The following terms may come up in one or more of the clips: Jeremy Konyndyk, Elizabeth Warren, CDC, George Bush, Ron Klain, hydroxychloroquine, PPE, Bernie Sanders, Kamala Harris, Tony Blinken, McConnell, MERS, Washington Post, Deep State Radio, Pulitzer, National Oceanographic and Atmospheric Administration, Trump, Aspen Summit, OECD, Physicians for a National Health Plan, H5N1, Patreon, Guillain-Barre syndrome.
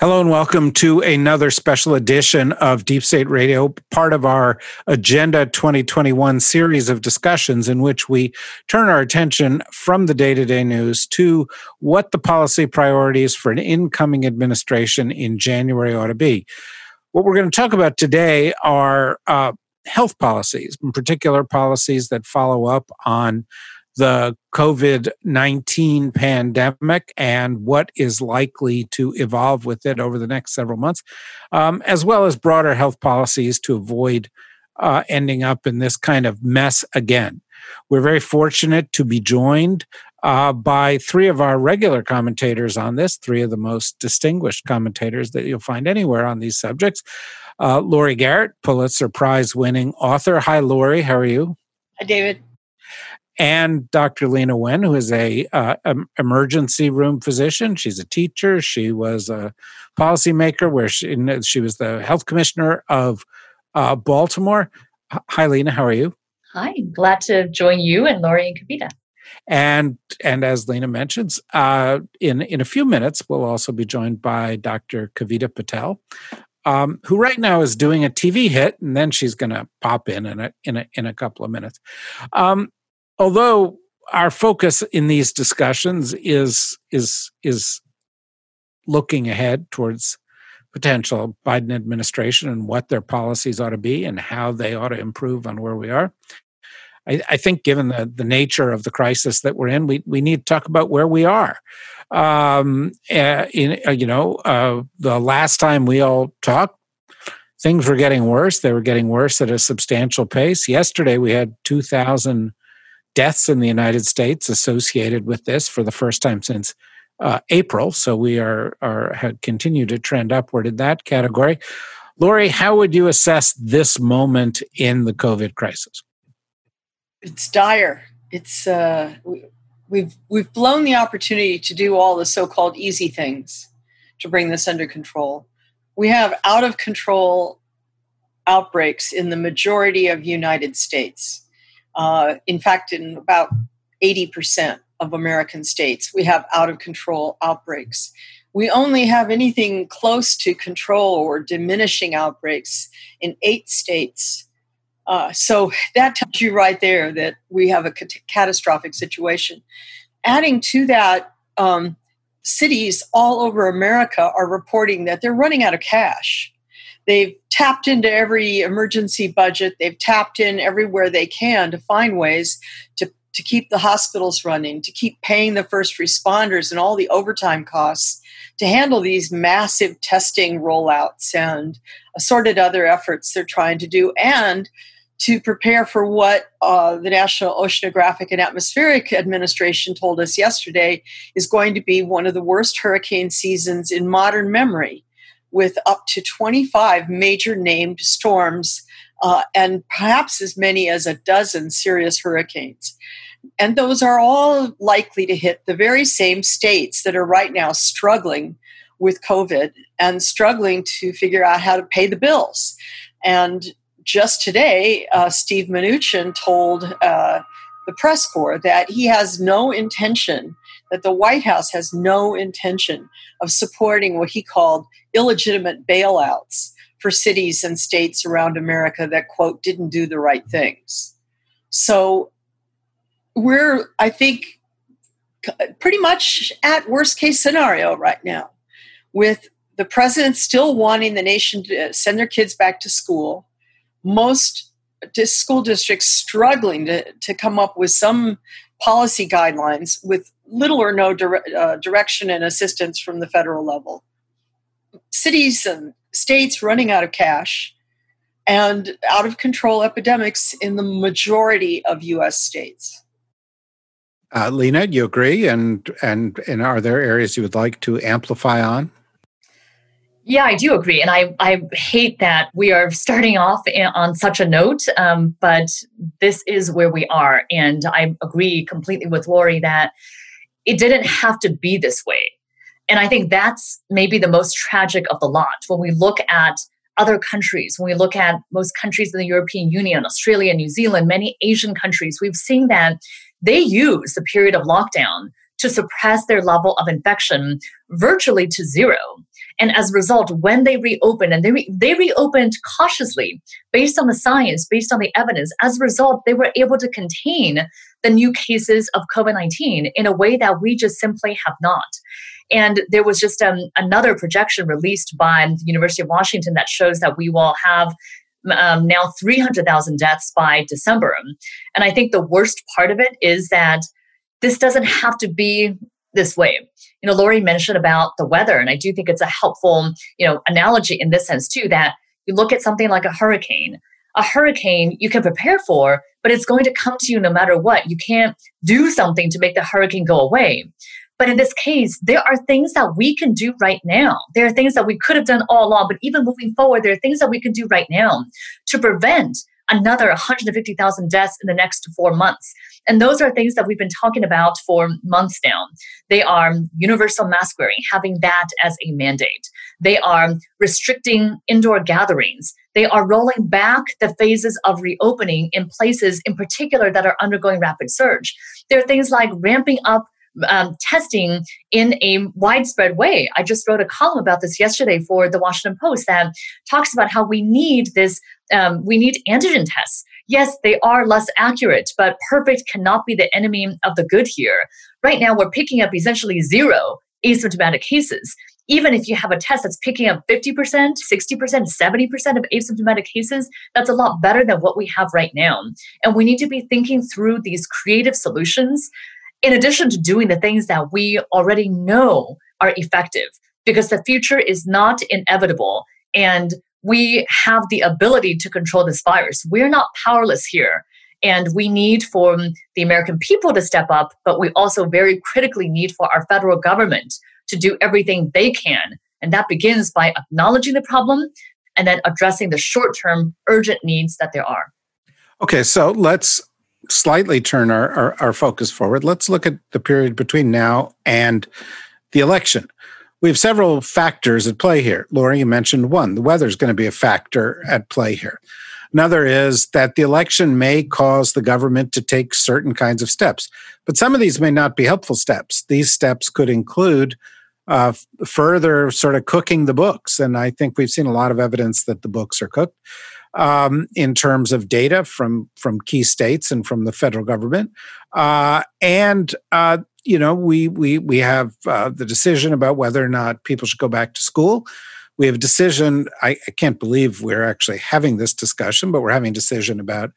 Hello and welcome to another special edition of Deep State Radio, part of our Agenda 2021 series of discussions in which we turn our attention from the day-to-day news to what the policy priorities for an incoming administration in January ought to be. What we're going to talk about today are health policies, in particular policies that follow up on the COVID-19 pandemic and what is likely to evolve with it over the next several months, as well as broader health policies to avoid ending up in this kind of mess again. We're very fortunate to be joined by three of our regular commentators on this, three of the most distinguished commentators that you'll find anywhere on these subjects. Laurie Garrett, Pulitzer Prize-winning author. Hi, Laurie. How are you? Hi, David. And Dr. Lena Wen, who is a emergency room physician. She's a teacher. She was a policymaker where she was the health commissioner of Baltimore. Hi, Lena. How are you? Hi. Glad to join you and Laurie and Kavita. And as Lena mentions, in a few minutes, we'll also be joined by Dr. Kavita Patel, who right now is doing a TV hit, and then she's going to pop in a couple of minutes. Although our focus in these discussions is looking ahead towards potential Biden administration and what their policies ought to be and how they ought to improve on where we are, I think given the nature of the crisis that we're in, we need to talk about where we are. The last time we all talked, things were getting worse. They were getting worse at a substantial pace. Yesterday we had 2,000 deaths in the United States associated with this for the first time since April. So we have continued to trend upward in that category. Laurie, how would you assess this moment in the COVID crisis? It's dire. It's we've blown the opportunity to do all the so-called easy things to bring this under control. We have out of control outbreaks in the majority of United States. In fact, in about 80% of American states, we have out-of-control outbreaks. We only have anything close to control or diminishing outbreaks in 8 states. So that tells you right there that we have a catastrophic situation. Adding to that, cities all over America are reporting that they're running out of cash. They've tapped into every emergency budget. They've tapped in everywhere they can to find ways to keep the hospitals running, to keep paying the first responders and all the overtime costs, to handle these massive testing rollouts and assorted other efforts they're trying to do, and to prepare for what the National Oceanographic and Atmospheric Administration told us yesterday is going to be one of the worst hurricane seasons in modern memory, with up to 25 major named storms and perhaps as many as a dozen serious hurricanes. And those are all likely to hit the very same states that are right now struggling with COVID and struggling to figure out how to pay the bills. And just today, Steve Mnuchin told the press corps that he has no intention, that the White House has no intention of supporting what he called illegitimate bailouts for cities and states around America that, quote, didn't do the right things. So we're, I think, pretty much at worst case scenario right now, with the president still wanting the nation to send their kids back to school, most school districts struggling to come up with some policy guidelines with little or no direction and assistance from the federal level. Cities and states running out of cash and out of control epidemics in the majority of U.S. states. Lena, do you agree? And are there areas you would like to amplify on? Yeah, I do agree. And I hate that we are starting off on such a note, but this is where we are. And I agree completely with Laurie that it didn't have to be this way. And I think that's maybe the most tragic of the lot. When we look at other countries, when we look at most countries in the European Union, Australia, New Zealand, many Asian countries, we've seen that they use the period of lockdown to suppress their level of infection virtually to zero. And as a result, when they reopened, and they reopened cautiously based on the science, based on the evidence, as a result, they were able to contain the new cases of COVID-19 in a way that we just simply have not. And there was just another projection released by the University of Washington that shows that we will have now 300,000 deaths by December. And I think the worst part of it is that this doesn't have to be this way. You know, Laurie mentioned about the weather, and I do think it's a helpful, analogy in this sense too, that you look at something like a hurricane. A hurricane you can prepare for, but it's going to come to you no matter what. You can't do something to make the hurricane go away. But in this case, there are things that we can do right now. There are things that we could have done all along, but even moving forward, there are things that we can do right now to prevent another 150,000 deaths in the next 4 months. And those are things that we've been talking about for months now. They are universal mask wearing, having that as a mandate. They are restricting indoor gatherings. They are rolling back the phases of reopening in places in particular that are undergoing rapid surge. There are things like ramping up testing in a widespread way. I just wrote a column about this yesterday for the Washington Post that talks about how we need this. We need antigen tests. Yes, they are less accurate, but perfect cannot be the enemy of the good here. Right now, we're picking up essentially zero asymptomatic cases. Even if you have a test that's picking up 50%, 60%, 70% of asymptomatic cases, that's a lot better than what we have right now. And we need to be thinking through these creative solutions in addition to doing the things that we already know are effective, because the future is not inevitable and we have the ability to control this virus. We're not powerless here, and we need for the American people to step up, but we also very critically need for our federal government to do everything they can. And that begins by acknowledging the problem and then addressing the short-term urgent needs that there are. Okay, so let's slightly turn our focus forward. Let's look at the period between now and the election. We have several factors at play here. Laurie, you mentioned one. The weather is going to be a factor at play here. Another is that the election may cause the government to take certain kinds of steps. But some of these may not be helpful steps. These steps could include further sort of cooking the books. And I think we've seen a lot of evidence that the books are cooked. In terms of data from key states and from the federal government. We have the decision about whether or not people should go back to school. We have a decision, I can't believe we're actually having this discussion, but we're having a decision about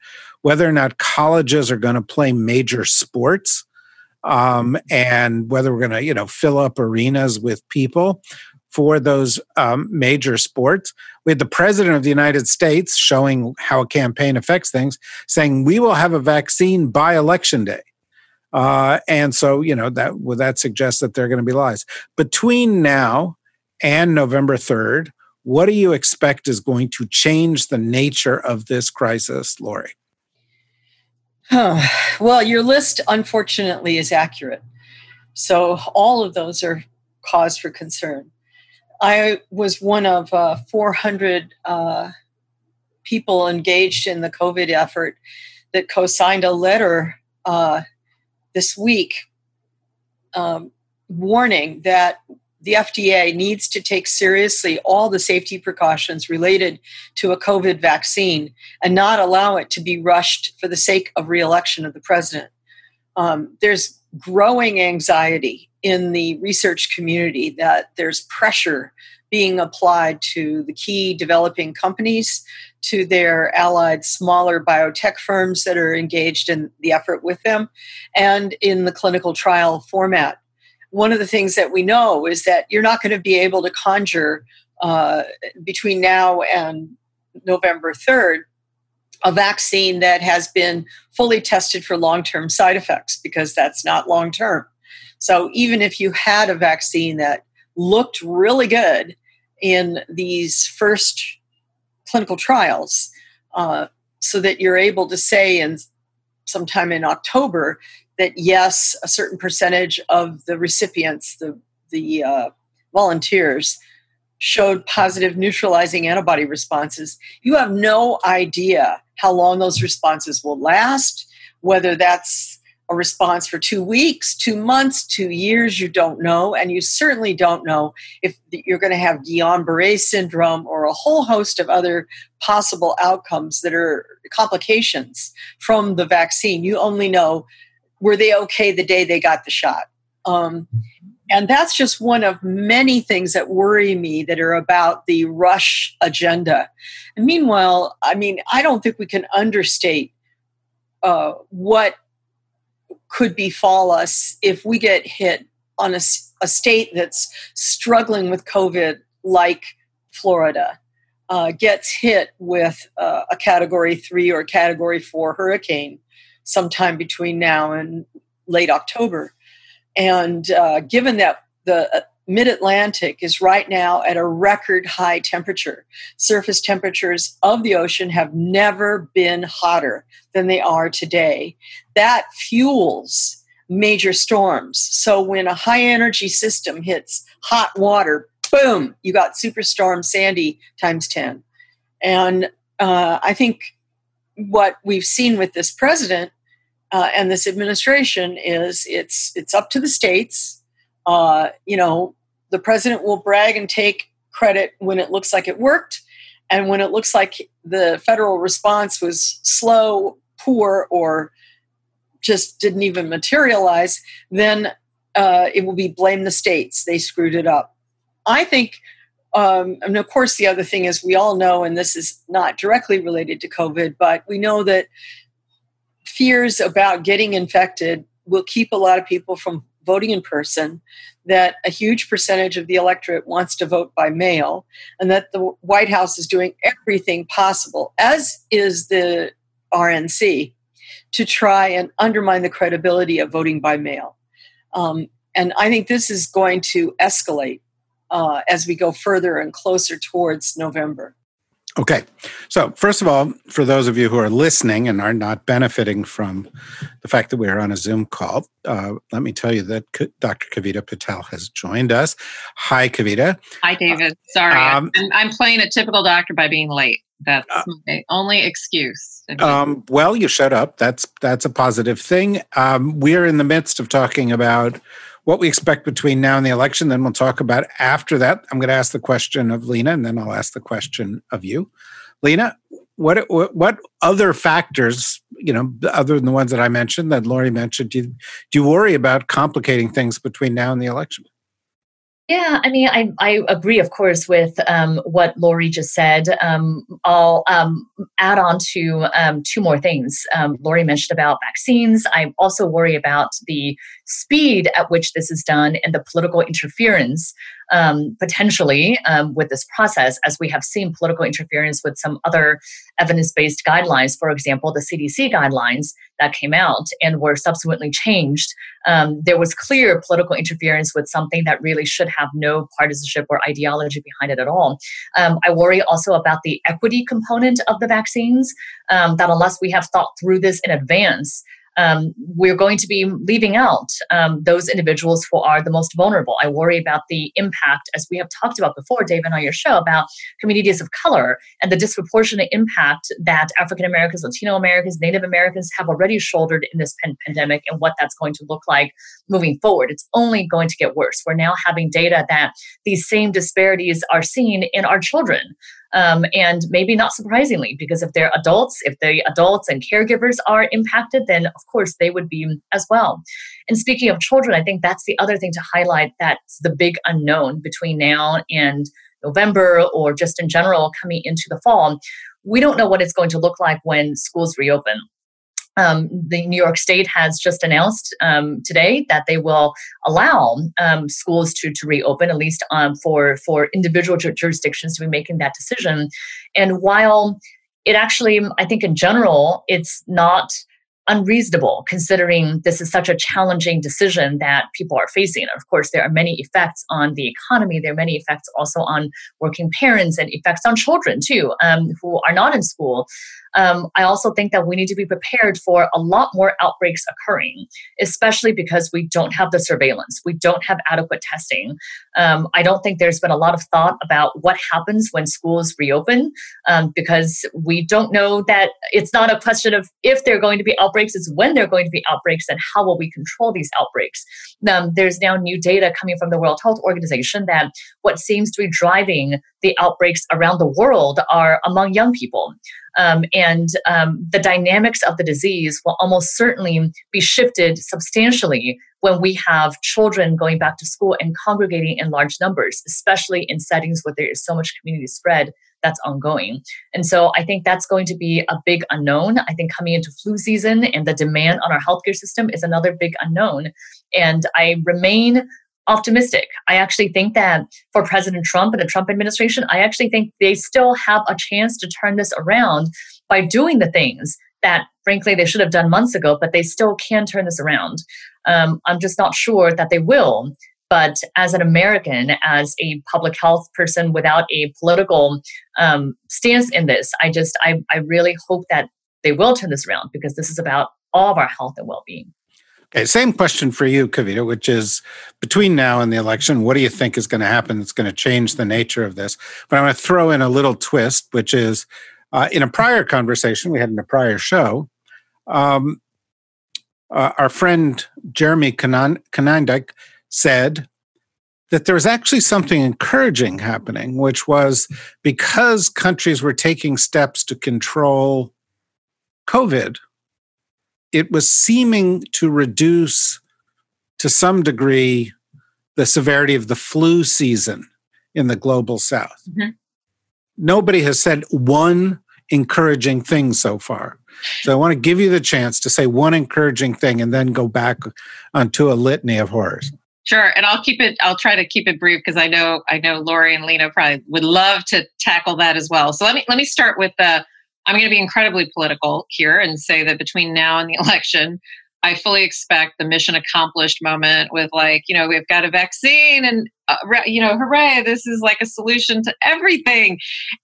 whether or not colleges are going to play major sports and whether we're going to, fill up arenas with people for those major sports. We had the President of the United States showing how a campaign affects things, saying we will have a vaccine by Election Day. That suggests that there are going to be lies. Between now and November 3rd, what do you expect is going to change the nature of this crisis, Laurie? Well, your list, unfortunately, is accurate. So all of those are cause for concern. I was one of 400 people engaged in the COVID effort that co-signed a letter this week warning that the FDA needs to take seriously all the safety precautions related to a COVID vaccine and not allow it to be rushed for the sake of re-election of the president. There's growing anxiety in the research community that there's pressure being applied to the key developing companies, to their allied smaller biotech firms that are engaged in the effort with them, and in the clinical trial format. One of the things that we know is that you're not going to be able to conjure between now and November 3rd a vaccine that has been fully tested for long-term side effects, because that's not long-term. So even if you had a vaccine that looked really good in these first clinical trials so that you're able to say in sometime in October that, yes, a certain percentage of the recipients, the volunteers, showed positive neutralizing antibody responses. You have no idea how long those responses will last, whether that's a response for 2 weeks, 2 months, 2 years, you don't know. And you certainly don't know if you're going to have Guillain-Barre syndrome or a whole host of other possible outcomes that are complications from the vaccine. You only know, were they okay the day they got the shot? And that's just one of many things that worry me that are about the rush agenda. And meanwhile, I mean, I don't think we can understate what could befall us if we get hit on a state that's struggling with COVID like Florida, gets hit with a Category 3 or Category 4 hurricane sometime between now and late October. And given that the mid-Atlantic is right now at a record high temperature, surface temperatures of the ocean have never been hotter than they are today. That fuels major storms. So when a high-energy system hits hot water, boom, you got Superstorm Sandy times 10. And I think what we've seen with this president and this administration is it's up to the states. The president will brag and take credit when it looks like it worked and when it looks like the federal response was slow, poor, or just didn't even materialize, then it will be blame the states. They screwed it up. I think, and of course, the other thing is we all know, and this is not directly related to COVID, but we know that fears about getting infected will keep a lot of people from voting in person, that a huge percentage of the electorate wants to vote by mail, and that the White House is doing everything possible, as is the RNC, to try and undermine the credibility of voting by mail. And I think this is going to escalate as we go further and closer towards November. Okay. So first of all, for those of you who are listening and are not benefiting from the fact that we are on a Zoom call, let me tell you that Dr. Kavita Patel has joined us. Hi, Kavita. Hi, David. Sorry. I'm playing a typical doctor by being late. That's my only excuse. Well, you showed up. That's a positive thing. We're in the midst of talking about what we expect between now and the election, then we'll talk about after that. I'm going to ask the question of Lena, and then I'll ask the question of you. Lena, what other factors, other than the ones that I mentioned, that Laurie mentioned, do you worry about complicating things between now and the election? Yeah, I mean, I agree, of course, with what Laurie just said. I'll add on to two more things. Laurie mentioned about vaccines. I also worry about the speed at which this is done and the political interference potentially with this process, as we have seen political interference with some other evidence-based guidelines, for example, the CDC guidelines that came out and were subsequently changed. There was clear political interference with something that really should have no partisanship or ideology behind it at all. I worry also about the equity component of the vaccines, that unless we have thought through this in advance, we're going to be leaving out those individuals who are the most vulnerable. I worry about the impact, as we have talked about before, David, on your show, about communities of color and the disproportionate impact that African Americans, Latino Americans, Native Americans have already shouldered in this pandemic and what that's going to look like moving forward. It's only going to get worse. We're now having data that these same disparities are seen in our children. And maybe not surprisingly, because if the adults and caregivers are impacted, then of course they would be as well. And speaking of children, I think that's the other thing to highlight. That's the big unknown between now and November, or just in general coming into the fall. We don't know what it's going to look like when schools reopen. The New York State has just announced today that they will allow schools to reopen, at least for individual jurisdictions to be making that decision. And while it actually, I think in general, it's not unreasonable, considering this is such a challenging decision that people are facing. And of course, there are many effects on the economy. There are many effects also on working parents and effects on children, too, who are not in school. I also think that we need to be prepared for a lot more outbreaks occurring, especially because we don't have the surveillance. We don't have adequate testing. I don't think there's been a lot of thought about what happens when schools reopen, because we don't know that it's not a question of if there are going to be outbreaks, it's when there are going to be outbreaks and how will we control these outbreaks. There's now new data coming from the World Health Organization that what seems to be driving the outbreaks around the world are among young people. The dynamics of the disease will almost certainly be shifted substantially when we have children going back to school and congregating in large numbers, especially in settings where there is so much community spread that's ongoing. And so I think that's going to be a big unknown. I think coming into flu season and the demand on our healthcare system is another big unknown. And I remain optimistic. I actually think that for President Trump and the Trump administration, I actually think they still have a chance to turn this around by doing the things that, frankly, they should have done months ago, but they still can turn this around. I'm just not sure that they will. But as an American, as a public health person without a political stance in this, I really hope that they will turn this around because this is about all of our health and well-being. Okay, same question for you, Kavita, which is between now and the election, what do you think is going to happen that's going to change the nature of this? But I'm going to throw in a little twist, which is in a prior conversation we had in a prior show, our friend Jeremy Konyndyk said that there was actually something encouraging happening, which was because countries were taking steps to control COVID, it was seeming to reduce, to some degree, the severity of the flu season in the global South. Mm-hmm. Nobody has said one encouraging thing so far. So I want to give you the chance to say one encouraging thing and then go back onto a litany of horrors. Sure. And I'll try to keep it brief because I know Laurie and Lena probably would love to tackle that as well. So let me start with I'm going to be incredibly political here and say that between now and the election, I fully expect the mission accomplished moment with we've got a vaccine and, hooray, this is like a solution to everything.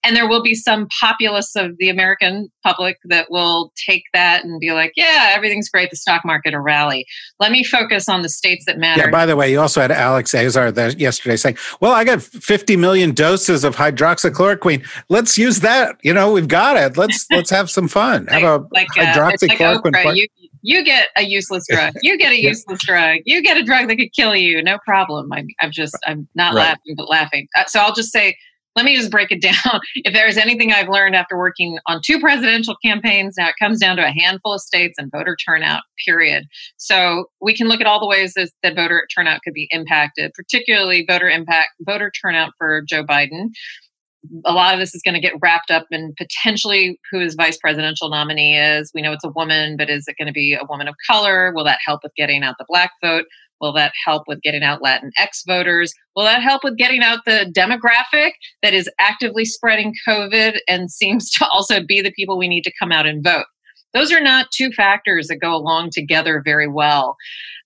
And there will be some populace of the American public that will take that and be like, yeah, everything's great. The stock market will rally. Let me focus on the states that matter. Yeah, by the way, you also had Alex Azar there yesterday saying, well, I got 50 million doses of hydroxychloroquine. Let's use that. We've got it. Let's have some fun. Have a hydroxychloroquine. Like you get a useless drug. You get a useless drug. You get a drug that could kill you. No problem. I'm not laughing, but laughing. So I'll just say, let me just break it down. If there's anything I've learned after working on two presidential campaigns, now it comes down to a handful of states and voter turnout, period. So we can look at all the ways that voter turnout could be impacted, particularly voter turnout for Joe Biden. A lot of this is going to get wrapped up in potentially who his vice presidential nominee is. We know it's a woman, but is it going to be a woman of color? Will that help with getting out the black vote? Will that help with getting out Latinx voters? Will that help with getting out the demographic that is actively spreading COVID and seems to also be the people we need to come out and vote? Those are not two factors that go along together very well.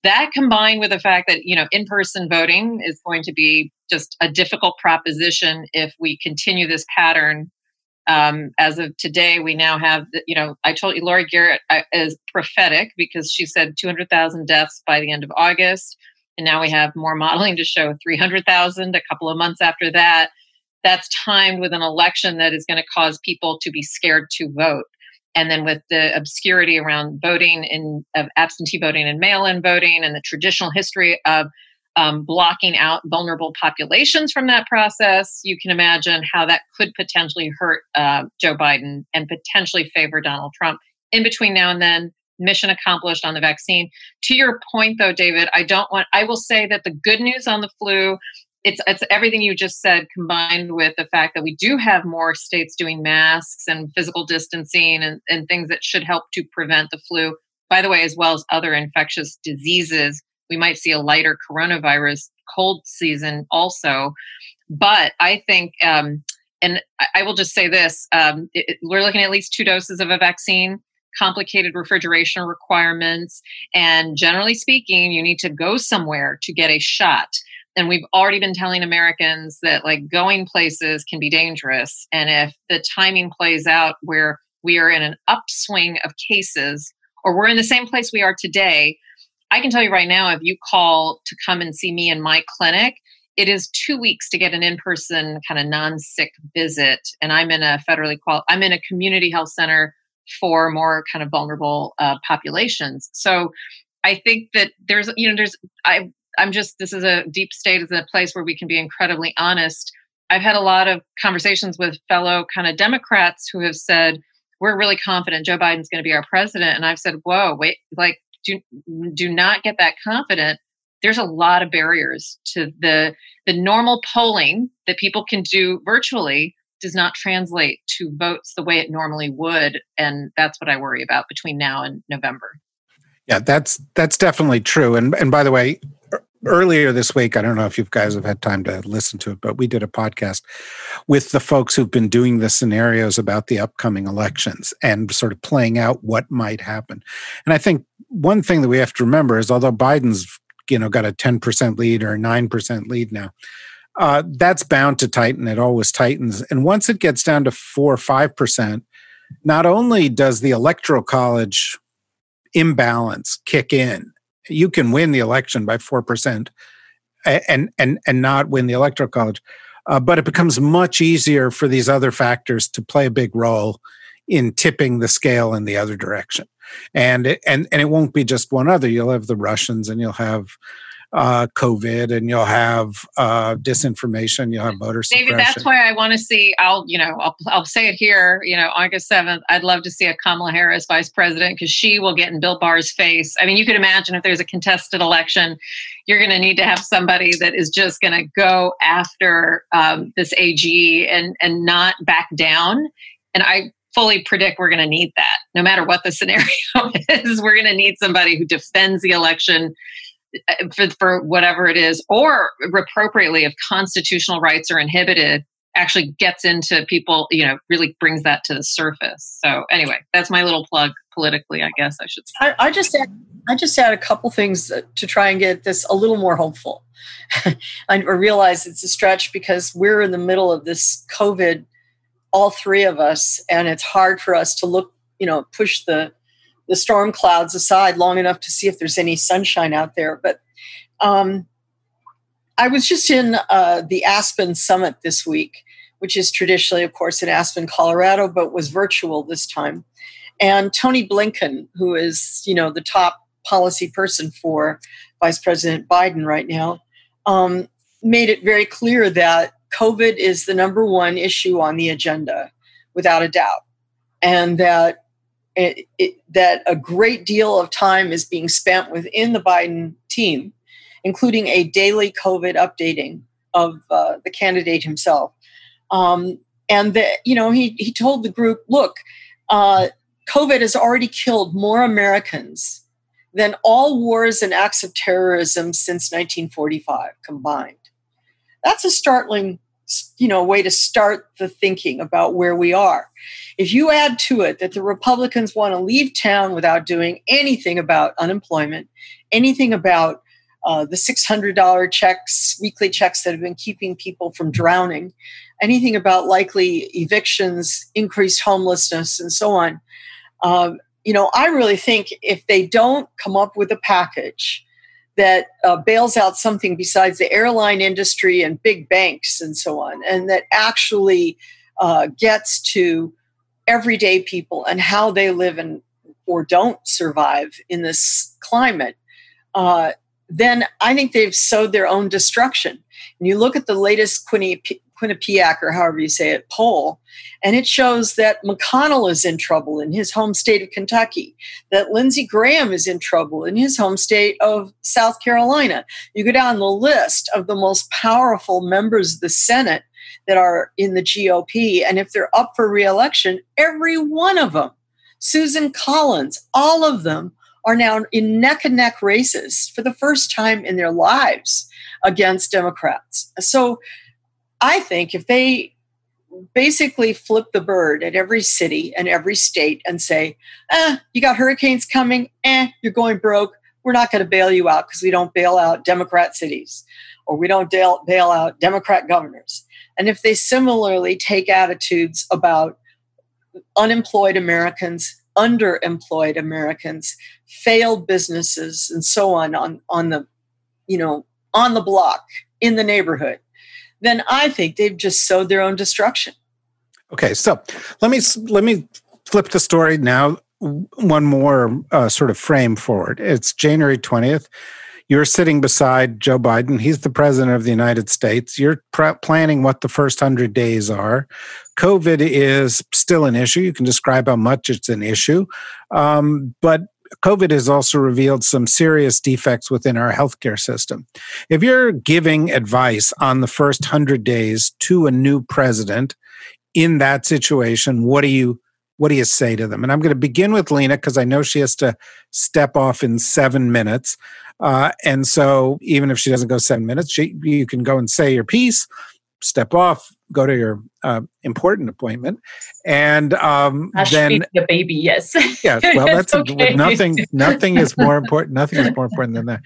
That combined with the fact that, in-person voting is going to be just a difficult proposition if we continue this pattern. As of today, we now have, I told you, Laurie Garrett is prophetic because she said 200,000 deaths by the end of August. And now we have more modeling to show 300,000 a couple of months after that. That's timed with an election that is going to cause people to be scared to vote. And then with the obscurity around voting of absentee voting and mail-in voting and the traditional history of blocking out vulnerable populations from that process, you can imagine how that could potentially hurt Joe Biden and potentially favor Donald Trump. In between now and then, mission accomplished on the vaccine. To your point, though, David, I will say that the good news on the flu, it's everything you just said combined with the fact that we do have more states doing masks and physical distancing and things that should help to prevent the flu, by the way, as well as other infectious diseases. We might see a lighter coronavirus cold season also. But I think, and I will just say this, we're looking at least two doses of a vaccine complicated refrigeration requirements. And generally speaking, you need to go somewhere to get a shot. And we've already been telling Americans that like going places can be dangerous. And if the timing plays out where we are in an upswing of cases, or we're in the same place we are today, I can tell you right now, if you call to come and see me in my clinic, it is 2 weeks to get an in-person kind of non-sick visit. And I'm in a I'm in a community health center for more kind of vulnerable populations. So I think that this is a deep state, is a place where we can be incredibly honest. I've had a lot of conversations with fellow kind of Democrats who have said, we're really confident Joe Biden's going to be our president. And I've said, whoa, wait, like, do not get that confident. There's a lot of barriers to the normal polling that people can do virtually does not translate to votes the way it normally would. And that's what I worry about between now and November. Yeah, that's definitely true. And by the way, earlier this week, I don't know if you guys have had time to listen to it, but we did a podcast with the folks who've been doing the scenarios about the upcoming elections and sort of playing out what might happen. And I think one thing that we have to remember is although Biden's got a 10% lead or a 9% lead now, that's bound to tighten. It always tightens. And once it gets down to 4 or 5%, not only does the Electoral College imbalance kick in, you can win the election by 4% and not win the Electoral College. But it becomes much easier for these other factors to play a big role in tipping the scale in the other direction. And it won't be just one other. You'll have the Russians and you'll have COVID and you'll have disinformation, you'll have voter suppression. David, that's why I want to see, I'll say it here, August 7th, I'd love to see a Kamala Harris vice president because she will get in Bill Barr's face. I mean, you could imagine if there's a contested election, you're going to need to have somebody that is just going to go after this AG and not back down. And I fully predict we're going to need that. No matter what the scenario is, we're going to need somebody who defends the election for whatever it is, or appropriately, if constitutional rights are inhibited, actually gets into people, really brings that to the surface. So anyway, that's my little plug politically, I guess I should say. I just add a couple things to try and get this a little more hopeful. I realize it's a stretch because we're in the middle of this COVID, all three of us, and it's hard for us to look, push the storm clouds aside long enough to see if there's any sunshine out there. But I was just in the Aspen Summit this week, which is traditionally, of course, in Aspen, Colorado, but was virtual this time. And Tony Blinken, who is, the top policy person for Vice President Biden right now, made it very clear that COVID is the number one issue on the agenda, without a doubt, and that that a great deal of time is being spent within the Biden team, including a daily COVID updating of the candidate himself. And that, he told the group, look, COVID has already killed more Americans than all wars and acts of terrorism since 1945 combined. That's a startling way to start the thinking about where we are. If you add to it that the Republicans want to leave town without doing anything about unemployment, anything about the $600 checks, weekly checks that have been keeping people from drowning, anything about likely evictions, increased homelessness, and so on. I really think if they don't come up with a package that bails out something besides the airline industry and big banks and so on, and that actually gets to everyday people and how they live and or don't survive in this climate, then I think they've sowed their own destruction. And you look at the latest Quinnipiac, or however you say it, poll, and it shows that McConnell is in trouble in his home state of Kentucky, that Lindsey Graham is in trouble in his home state of South Carolina. You go down the list of the most powerful members of the Senate that are in the GOP, and if they're up for re-election, every one of them, Susan Collins, all of them are now in neck-and-neck races for the first time in their lives against Democrats. So I think if they basically flip the bird at every city and every state and say, you got hurricanes coming, you're going broke. We're not going to bail you out because we don't bail out Democrat cities or we don't bail out Democrat governors. And if they similarly take attitudes about unemployed Americans, underemployed Americans, failed businesses, and so on the, you know, on the block, in the neighborhood, then I think they've just sowed their own destruction. Okay, so let me flip the story now. One more sort of frame forward. It's January 20th. You're sitting beside Joe Biden. He's the president of the United States. You're planning what the first 100 days are. COVID is still an issue. You can describe how much it's an issue. But COVID has also revealed some serious defects within our healthcare system. If you're giving advice on the first 100 days to a new president in that situation, what do you say to them? And I'm going to begin with Lena because I know she has to step off in 7 minutes. And so even if she doesn't go 7 minutes, you can go and say your piece, step off, go to your important appointment. And then the baby, yes. Yeah, well, that's okay. Nothing is more important than that.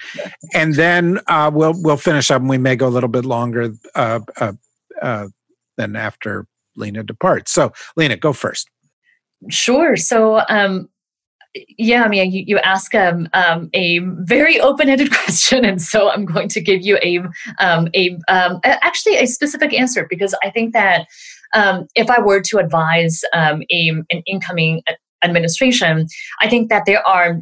And then we'll finish up and we may go a little bit longer than after Lena departs. So Lena, go first. Sure. So, yeah, I mean, you ask a very open-ended question, and so I'm going to give you actually a specific answer, because I think that if I were to advise an incoming administration, I think that there are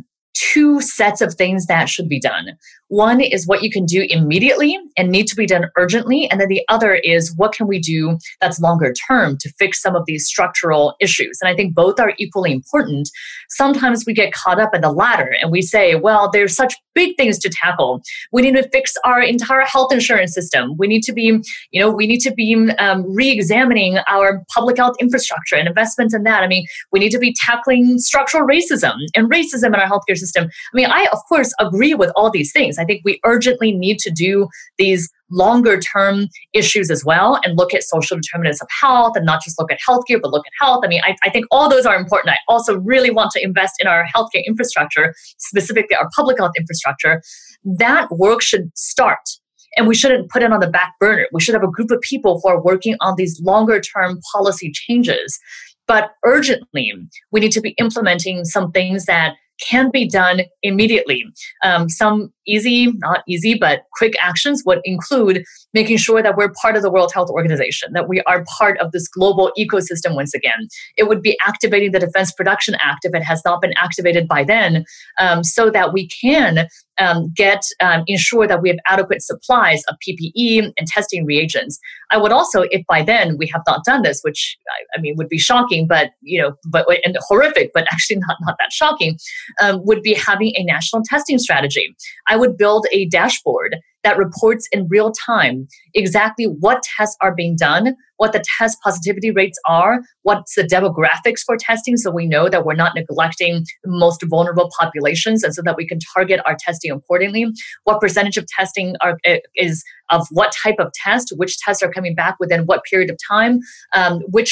two sets of things that should be done. One is what you can do immediately and need to be done urgently. And then the other is what can we do that's longer term to fix some of these structural issues. And I think both are equally important. Sometimes we get caught up in the latter and we say, well, there's such big things to tackle. We need to fix our entire health insurance system. We need to be, re-examining our public health infrastructure and investments in that. I mean, we need to be tackling structural racism in our healthcare system. I mean, I, of course, agree with all these things. I think we urgently need to do these longer term issues as well and look at social determinants of health and not just look at healthcare, but look at health. I mean, I think all those are important. I also really want to invest in our healthcare infrastructure, specifically our public health infrastructure. That work should start. And we shouldn't put it on the back burner. We should have a group of people who are working on these longer term policy changes. But urgently, we need to be implementing some things that can be done immediately. Some easy, not easy, but quick actions would include making sure that we're part of the World Health Organization, that we are part of this global ecosystem once again. It would be activating the Defense Production Act if it has not been activated by then, so that we can ensure that we have adequate supplies of PPE and testing reagents. I would also, if by then we have not done this, which I mean would be shocking, but horrific, but actually not that shocking, would be having a national testing strategy. I would build a dashboard that reports in real time exactly what tests are being done, what the test positivity rates are, what's the demographics for testing, so we know that we're not neglecting the most vulnerable populations and so that we can target our testing accordingly, what percentage of testing is of what type of test, which tests are coming back within what period of time,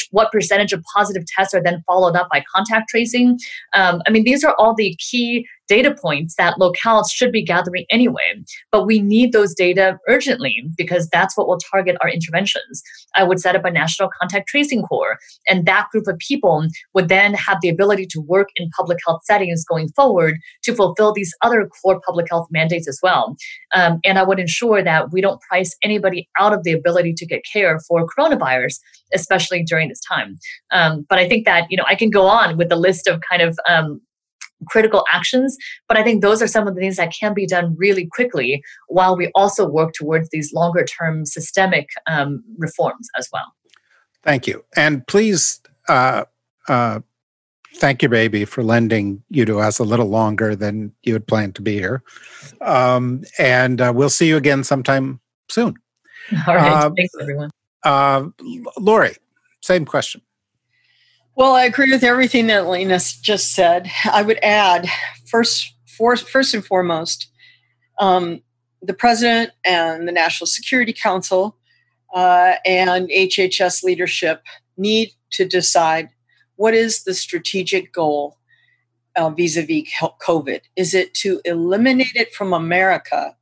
what percentage of positive tests are then followed up by contact tracing. I mean, these are all the key data points that locales should be gathering anyway, but we need those data urgently because that's what will target our interventions. I would set up a national contact tracing corps, and that group of people would then have the ability to work in public health settings going forward to fulfill these other core public health mandates as well. And I would ensure that we don't price anybody out of the ability to get care for coronavirus, especially during this time. But I think that, I can go on with the list of kind of critical actions, but I think those are some of the things that can be done really quickly while we also work towards these longer term systemic reforms as well. Thank you. And please thank your baby for lending you to us a little longer than you had planned to be here. And we'll see you again sometime soon. All right. Thanks, everyone. Laurie, same question. Well, I agree with everything that Lena just said. I would add, first and foremost, the President and the National Security Council and HHS leadership need to decide what is the strategic goal vis-a-vis COVID. Is it to eliminate it from America?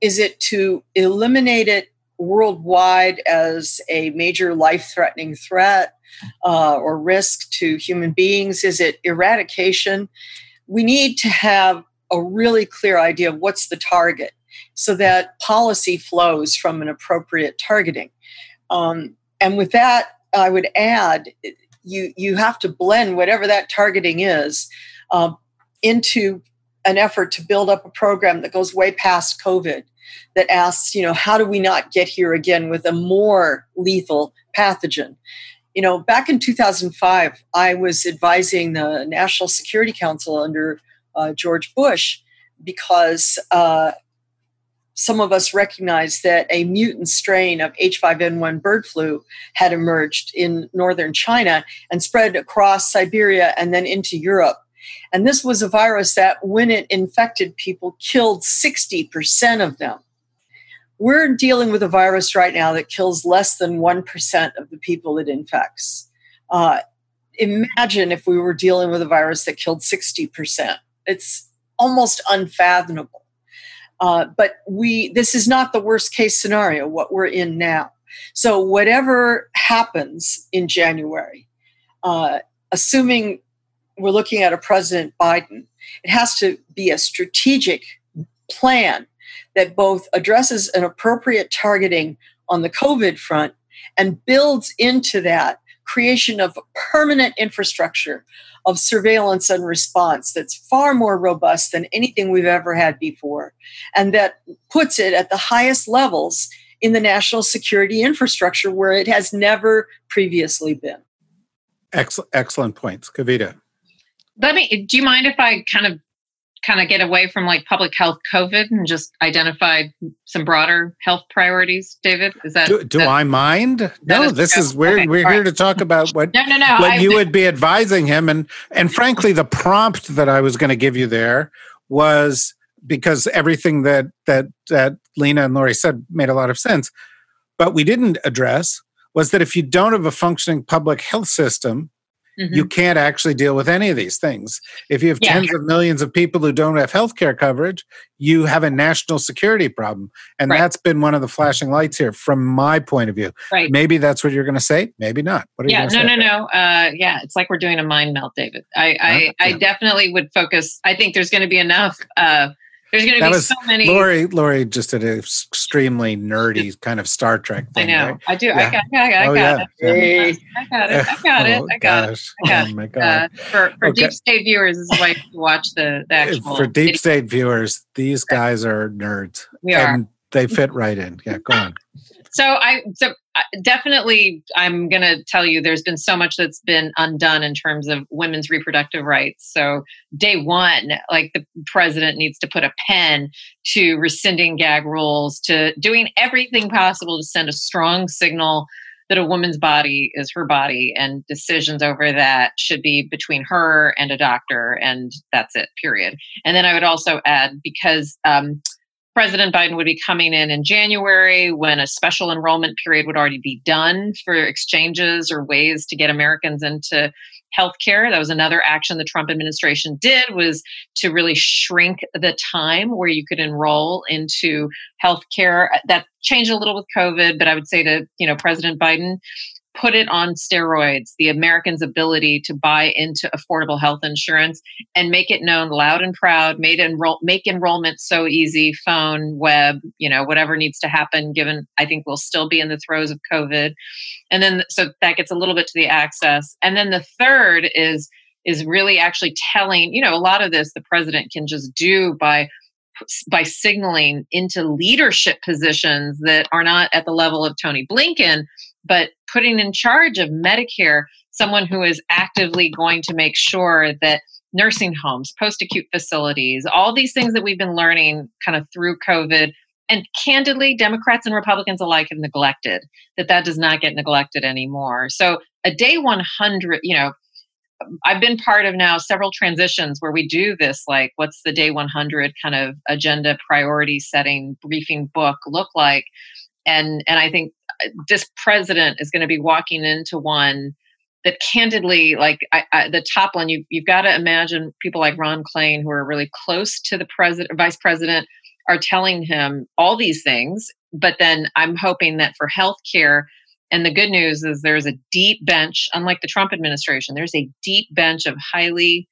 Is it to eliminate it worldwide as a major life-threatening threat or risk to human beings? Is it eradication? We need to have a really clear idea of what's the target so that policy flows from an appropriate targeting. And with that, I would add, you have to blend whatever that targeting is into an effort to build up a program that goes way past COVID, that asks, how do we not get here again with a more lethal pathogen? Back in 2005, I was advising the National Security Council under George Bush because some of us recognized that a mutant strain of H5N1 bird flu had emerged in northern China and spread across Siberia and then into Europe. And this was a virus that, when it infected people, killed 60% of them. We're dealing with a virus right now that kills less than 1% of the people it infects. Imagine if we were dealing with a virus that killed 60%. It's almost unfathomable. But this is not the worst case scenario, what we're in now. So whatever happens in January, assuming we're looking at a President Biden, it has to be a strategic plan that both addresses an appropriate targeting on the COVID front and builds into that creation of permanent infrastructure of surveillance and response that's far more robust than anything we've ever had before, and that puts it at the highest levels in the national security infrastructure where it has never previously been. Excellent points. Kavita. Do you mind if I kind of get away from like public health COVID and just identify some broader health priorities, David? Is that I mind? No, this is we're here to talk about what you would be advising him, and frankly, the prompt that I was going to give you there was because everything that Lena and Laurie said made a lot of sense, but we didn't address was that if you don't have a functioning public health system, mm-hmm. you can't actually deal with any of these things. If you have tens of millions of people who don't have healthcare coverage, you have a national security problem. And that's been one of the flashing lights here from my point of view. Right. Maybe that's what you're going to say. Maybe not. What are you going to say? No. It's like we're doing a mind melt, David. I definitely would focus. I think there's going to be enough. There's going to be so many. Laurie just did an extremely nerdy kind of Star Trek thing. I know. Right? I do. Yeah. I got it. Oh my God. For Deep State viewers, this is why you watch the actual. For Deep State viewers, these guys are nerds. We are. And they fit right in. Yeah, go on. So definitely, I'm going to tell you there's been so much that's been undone in terms of women's reproductive rights. So day one, like the president needs to put a pen to rescinding gag rules, to doing everything possible to send a strong signal that a woman's body is her body and decisions over that should be between her and a doctor. And that's it, period. And then I would also add, because President Biden would be coming in January when a special enrollment period would already be done for exchanges or ways to get Americans into healthcare. That was another action the Trump administration did, was to really shrink the time where you could enroll into healthcare. That changed a little with COVID, but I would say to President Biden, put it on steroids, the Americans' ability to buy into affordable health insurance, and make it known loud and proud, make enrollment so easy, phone, web, whatever needs to happen, given I think we'll still be in the throes of COVID. And then, so that gets a little bit to the access. And then the third is really actually telling, a lot of this the president can just do by signaling into leadership positions that are not at the level of Tony Blinken, but putting in charge of Medicare someone who is actively going to make sure that nursing homes, post-acute facilities, all these things that we've been learning kind of through COVID, and candidly, Democrats and Republicans alike have neglected, that does not get neglected anymore. So a day 100, I've been part of now several transitions where we do this, like, what's the day 100 kind of agenda priority setting briefing book look like? And I think this president is going to be walking into one that candidly, like the top one, you've got to imagine people like Ron Klain, who are really close to the president, vice president, are telling him all these things. But then I'm hoping that for healthcare, and the good news is there's a deep bench, unlike the Trump administration, there's a deep bench of highly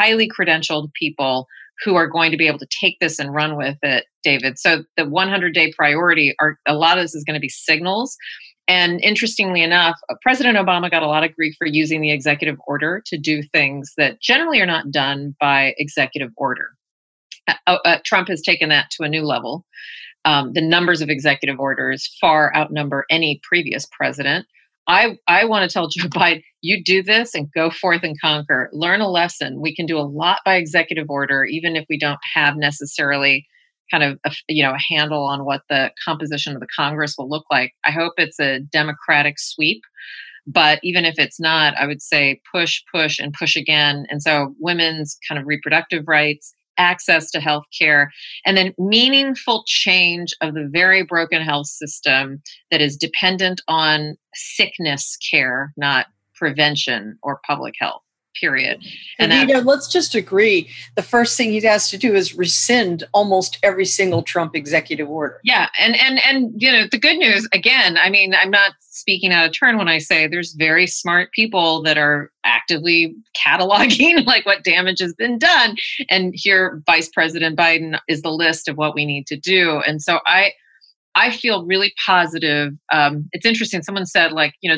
credentialed people who are going to be able to take this and run with it, David. So the 100-day priority, a lot of this is going to be signals. And interestingly enough, President Obama got a lot of grief for using the executive order to do things that generally are not done by executive order. Trump has taken that to a new level. The numbers of executive orders far outnumber any previous president. I want to tell Joe Biden, you do this and go forth and conquer. Learn a lesson. We can do a lot by executive order, even if we don't have necessarily kind of a handle on what the composition of the Congress will look like. I hope it's a Democratic sweep. But even if it's not, I would say push, and push again. And so women's kind of reproductive rights, access to healthcare, and then meaningful change of the very broken health system that is dependent on sickness care, not prevention or public health, period. And let's just agree. The first thing he's asked to do is rescind almost every single Trump executive order. Yeah. And the good news, again, I mean, I'm not speaking out of turn when I say there's very smart people that are actively cataloging like what damage has been done. And here, Vice President Biden is the list of what we need to do. And so I feel really positive. It's interesting. Someone said,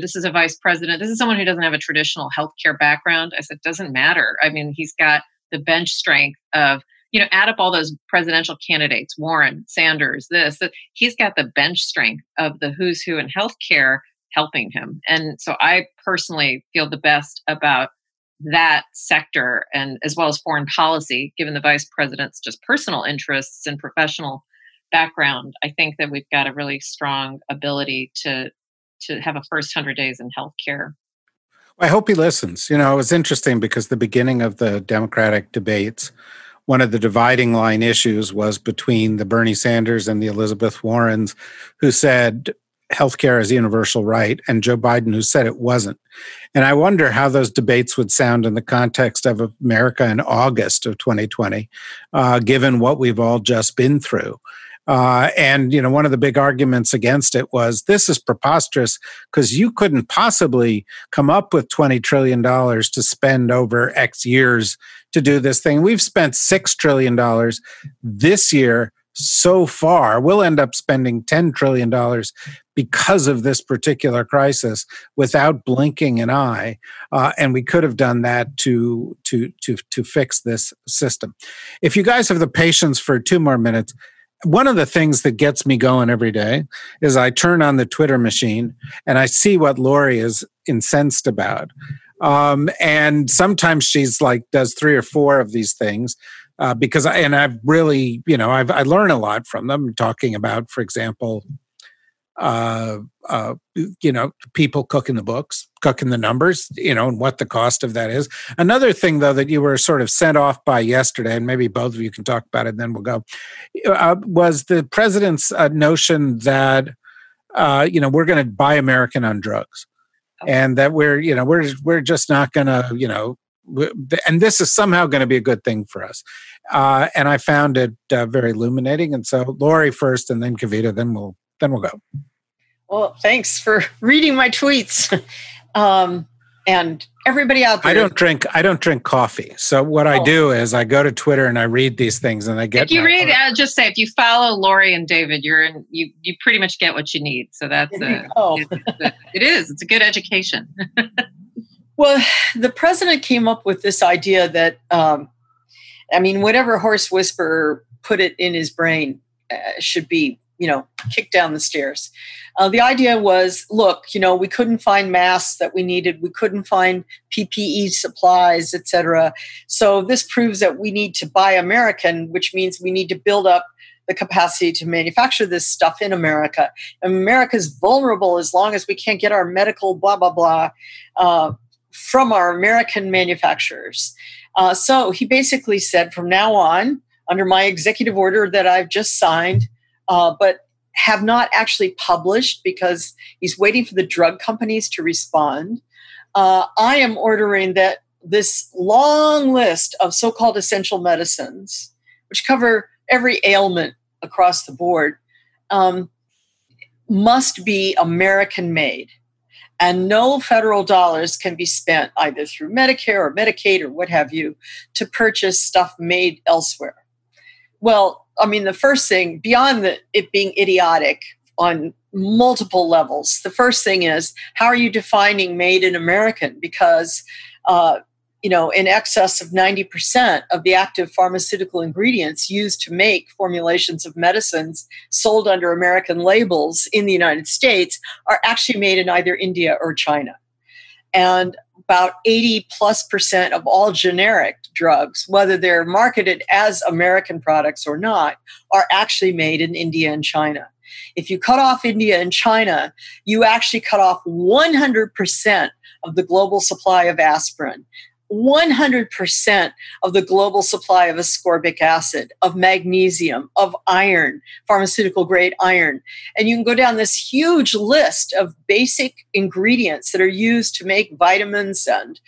this is a vice president. This is someone who doesn't have a traditional healthcare background. I said, doesn't matter. I mean, he's got the bench strength of, add up all those presidential candidates, Warren, Sanders, this. He's got the bench strength of the who's who in healthcare helping him. And so I personally feel the best about that sector, and as well as foreign policy, given the vice president's just personal interests and professional background. I think that we've got a really strong ability to have a first 100 days in healthcare. Well, I hope he listens. It was interesting because the beginning of the Democratic debates, one of the dividing line issues was between the Bernie Sanders and the Elizabeth Warrens, who said healthcare is a universal right, and Joe Biden, who said it wasn't. And I wonder how those debates would sound in the context of America in August of 2020, given what we've all just been through. And one of the big arguments against it was, this is preposterous because you couldn't possibly come up with $20 trillion to spend over X years to do this thing. We've spent $6 trillion this year so far. We'll end up spending $10 trillion because of this particular crisis without blinking an eye. And we could have done that to fix this system. If you guys have the patience for 2 more minutes, one of the things that gets me going every day is I turn on the Twitter machine and I see what Laurie is incensed about. And sometimes she's does 3 or 4 of these things because I've really, I learn a lot from them, talking about, for example, people cooking the books, cooking the numbers, and what the cost of that is. Another thing, though, that you were sort of sent off by yesterday, and maybe both of you can talk about it, and then we'll go, was the president's notion that, we're going to buy American on drugs, and that we're just not going to, and this is somehow going to be a good thing for us. And I found it very illuminating. And so Laurie first, and then Kavita, then we'll go. Well, thanks for reading my tweets, and everybody out there. I don't drink coffee. So what I do is I go to Twitter and I read these things, and I get. If you read, I'll just say, if you follow Laurie and David, you pretty much get what you need. So that's it is. It's a good education. Well, the president came up with this idea that, whatever horse whisperer put it in his brain should be, kicked down the stairs. The idea was, look, we couldn't find masks that we needed. We couldn't find PPE supplies, et cetera. So this proves that we need to buy American, which means we need to build up the capacity to manufacture this stuff in America. And America's vulnerable as long as we can't get our medical blah, blah, blah from our American manufacturers. So he basically said, from now on, under my executive order that I've just signed, but have not actually published because he's waiting for the drug companies to respond. I am ordering that this long list of so-called essential medicines, which cover every ailment across the board, must be American-made. And no federal dollars can be spent either through Medicare or Medicaid or what have you to purchase stuff made elsewhere. Well, I mean, the first thing, beyond it being idiotic on multiple levels, the first thing is, how are you defining made in American? Because, in excess of 90% of the active pharmaceutical ingredients used to make formulations of medicines sold under American labels in the United States are actually made in either India or China. And about 80+% of all generic drugs, whether they're marketed as American products or not, are actually made in India and China. If you cut off India and China, you actually cut off 100% of the global supply of aspirin, 100% of the global supply of ascorbic acid, of magnesium, of iron, pharmaceutical grade iron. And you can go down this huge list of basic ingredients that are used to make vitamins and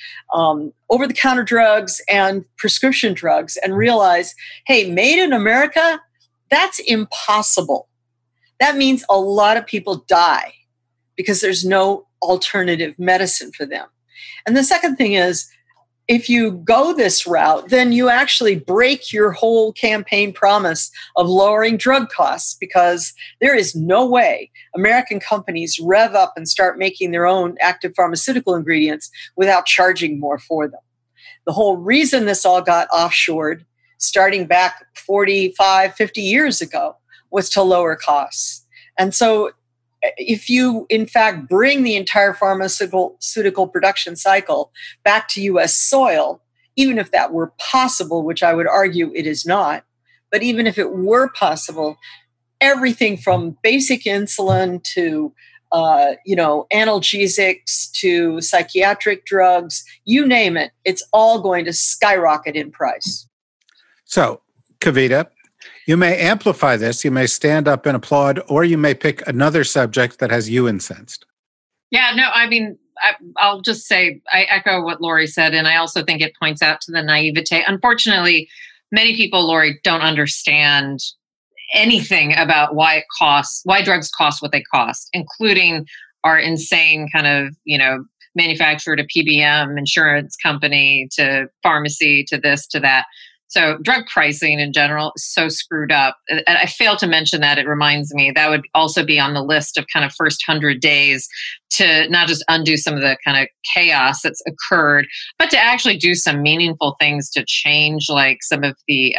over-the-counter drugs and prescription drugs, and realize, hey, made in America, that's impossible. That means a lot of people die because there's no alternative medicine for them. And the second thing is, if you go this route, then you actually break your whole campaign promise of lowering drug costs, because there is no way American companies rev up and start making their own active pharmaceutical ingredients without charging more for them. The whole reason this all got offshored starting back 45, 50 years ago was to lower costs. And so if you, in fact, bring the entire pharmaceutical production cycle back to U.S. soil, even if that were possible, which I would argue it is not, but even if it were possible, everything from basic insulin to, analgesics to psychiatric drugs, you name it, it's all going to skyrocket in price. So, Kavita, you may amplify this, you may stand up and applaud, or you may pick another subject that has you incensed. Yeah, no, I mean, I'll just say I echo what Laurie said, and I also think it points out to the naivete. Unfortunately, many people, Laurie, don't understand anything about why drugs cost what they cost, including our insane kind of, manufacturer to PBM, insurance company to pharmacy to this, to that. So drug pricing in general is so screwed up. And I failed to mention that. It reminds me that would also be on the list of kind of first 100 days to not just undo some of the kind of chaos that's occurred, but to actually do some meaningful things to change, like some of the,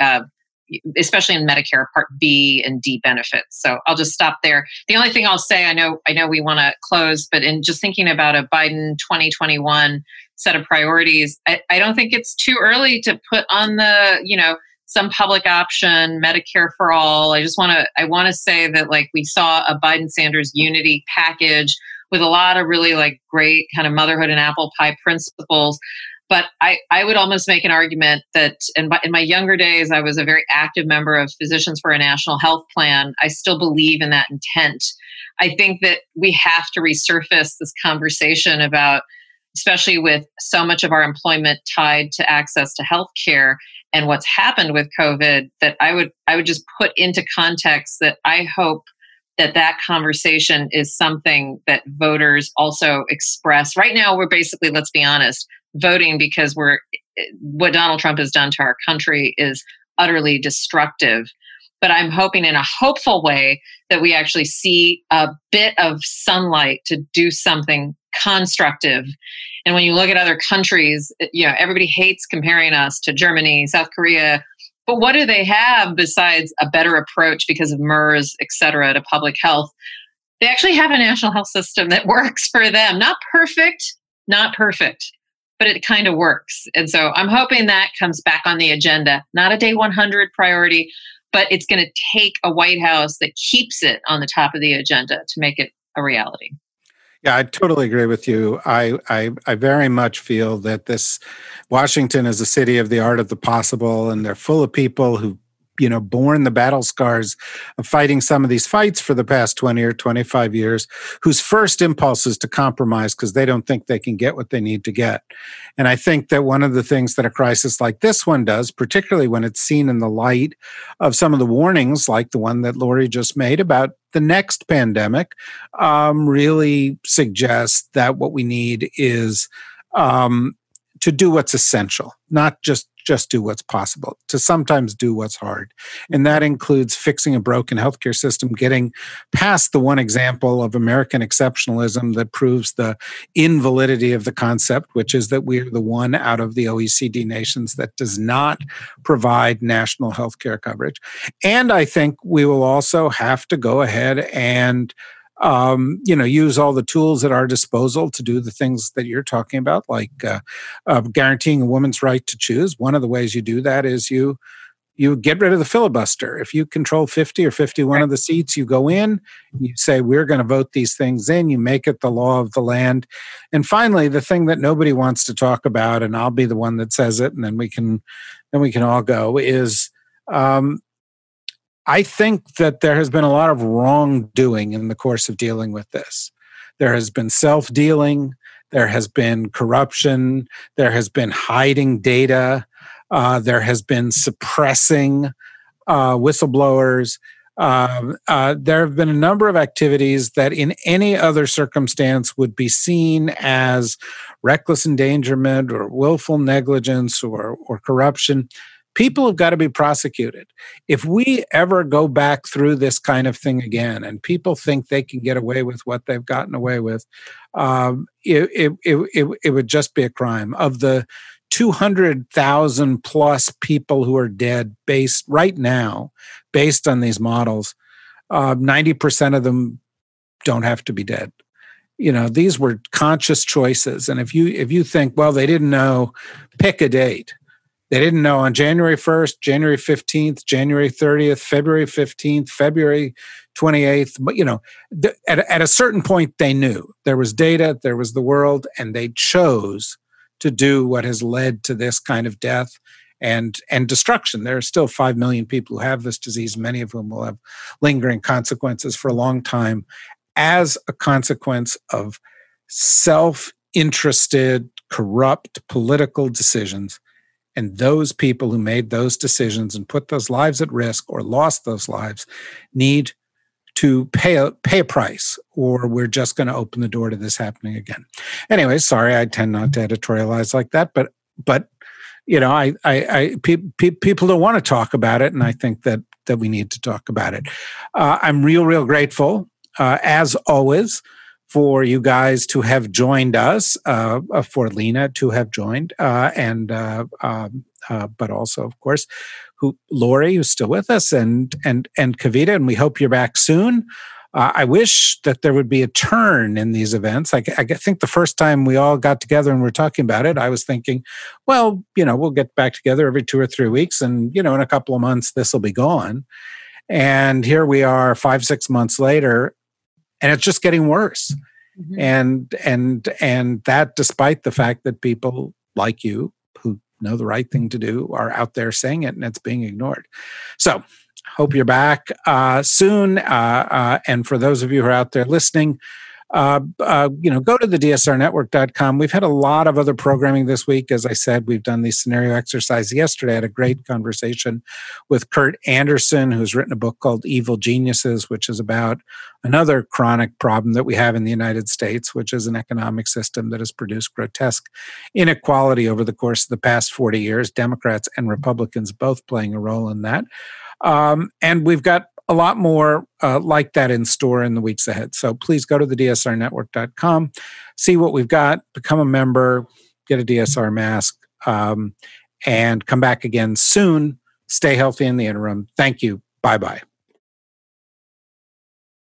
especially in Medicare, Part B and D benefits. So I'll just stop there. The only thing I'll say, I know we want to close, but in just thinking about a Biden 2021 set of priorities, I don't think it's too early to put on the, some public option, Medicare for all. I want to say that, like, we saw a Biden-Sanders unity package with a lot of really, like, great kind of motherhood and apple pie principles. But I would almost make an argument that in my younger days, I was a very active member of Physicians for a National Health Plan. I still believe in that intent. I think that we have to resurface this conversation about, especially with so much of our employment tied to access to healthcare and what's happened with COVID, that I would just put into context that I hope that conversation is something that voters also express. Right now, we're basically, let's be honest, voting because what Donald Trump has done to our country is utterly destructive. But I'm hoping in a hopeful way that we actually see a bit of sunlight to do something constructive. And when you look at other countries, everybody hates comparing us to Germany, South Korea, but what do they have besides a better approach because of MERS, et cetera, to public health? They actually have a national health system that works for them. Not perfect, but it kind of works. And so I'm hoping that comes back on the agenda, not a day 100 priority, but it's going to take a White House that keeps it on the top of the agenda to make it a reality. Yeah, I totally agree with you. I very much feel that Washington is a city of the art of the possible, and they're full of people who borne the battle scars of fighting some of these fights for the past 20 or 25 years, whose first impulse is to compromise because they don't think they can get what they need to get. And I think that one of the things that a crisis like this one does, particularly when it's seen in the light of some of the warnings, like the one that Laurie just made about the next pandemic, really suggests that what we need is to do what's essential, not just do what's possible, to sometimes do what's hard. And that includes fixing a broken healthcare system, getting past the one example of American exceptionalism that proves the invalidity of the concept, which is that we're the one out of the OECD nations that does not provide national healthcare coverage. And I think we will also have to go ahead and use all the tools at our disposal to do the things that you're talking about, like guaranteeing a woman's right to choose. One of the ways you do that is you get rid of the filibuster. If you control 50 or 51 of the seats, you go in, you say, we're going to vote these things in, you make it the law of the land. And finally, the thing that nobody wants to talk about, and I'll be the one that says it, and then we can all go, is I think that there has been a lot of wrongdoing in the course of dealing with this. There has been self-dealing. There has been corruption. There has been hiding data. There has been suppressing whistleblowers. There have been a number of activities that in any other circumstance would be seen as reckless endangerment or willful negligence or corruption. People have got to be prosecuted. If we ever go back through this kind of thing again and people think they can get away with what they've gotten away with, it would just be a crime. Of the 200,000 plus people who are dead based on these models, 90% of them don't have to be dead. These were conscious choices. And if you think, well, they didn't know, pick a date. They didn't know on January 1st, January 15th, January 30th, February 15th, February 28th. But, at a certain point, they knew. There was data, there was the world, and they chose to do what has led to this kind of death and destruction. There are still 5 million people who have this disease, many of whom will have lingering consequences for a long time as a consequence of self-interested, corrupt political decisions. And those people who made those decisions and put those lives at risk or lost those lives need to pay a price, or we're just going to open the door to this happening again. Anyway, sorry, I tend not to editorialize like that, but people don't want to talk about it, and I think that we need to talk about it. I'm real grateful, as always, for you guys to have joined us, for Lena to have joined, but also, of course, Laurie, who's still with us, and Kavita, and we hope you're back soon. I wish that there would be a turn in these events. I think the first time we all got together and we're talking about it, I was thinking, well, we'll get back together every 2 or 3 weeks, and in a couple of months this will be gone. And here we are, 5-6 months later. And it's just getting worse. Mm-hmm. And that despite the fact that people like you who know the right thing to do are out there saying it and it's being ignored. So hope you're back soon. And for those of you who are out there listening, go to the dsrnetwork.com. We've had a lot of other programming this week. As I said, we've done these scenario exercises. Yesterday, I had a great conversation with Kurt Anderson, who's written a book called Evil Geniuses, which is about another chronic problem that we have in the United States, which is an economic system that has produced grotesque inequality over the course of the past 40 years, Democrats and Republicans both playing a role in that. And we've got a lot more like that in store in the weeks ahead. So please go to the dsrnetwork.com, see what we've got, become a member, get a DSR mask, and come back again soon. Stay healthy in the interim. Thank you. Bye-bye.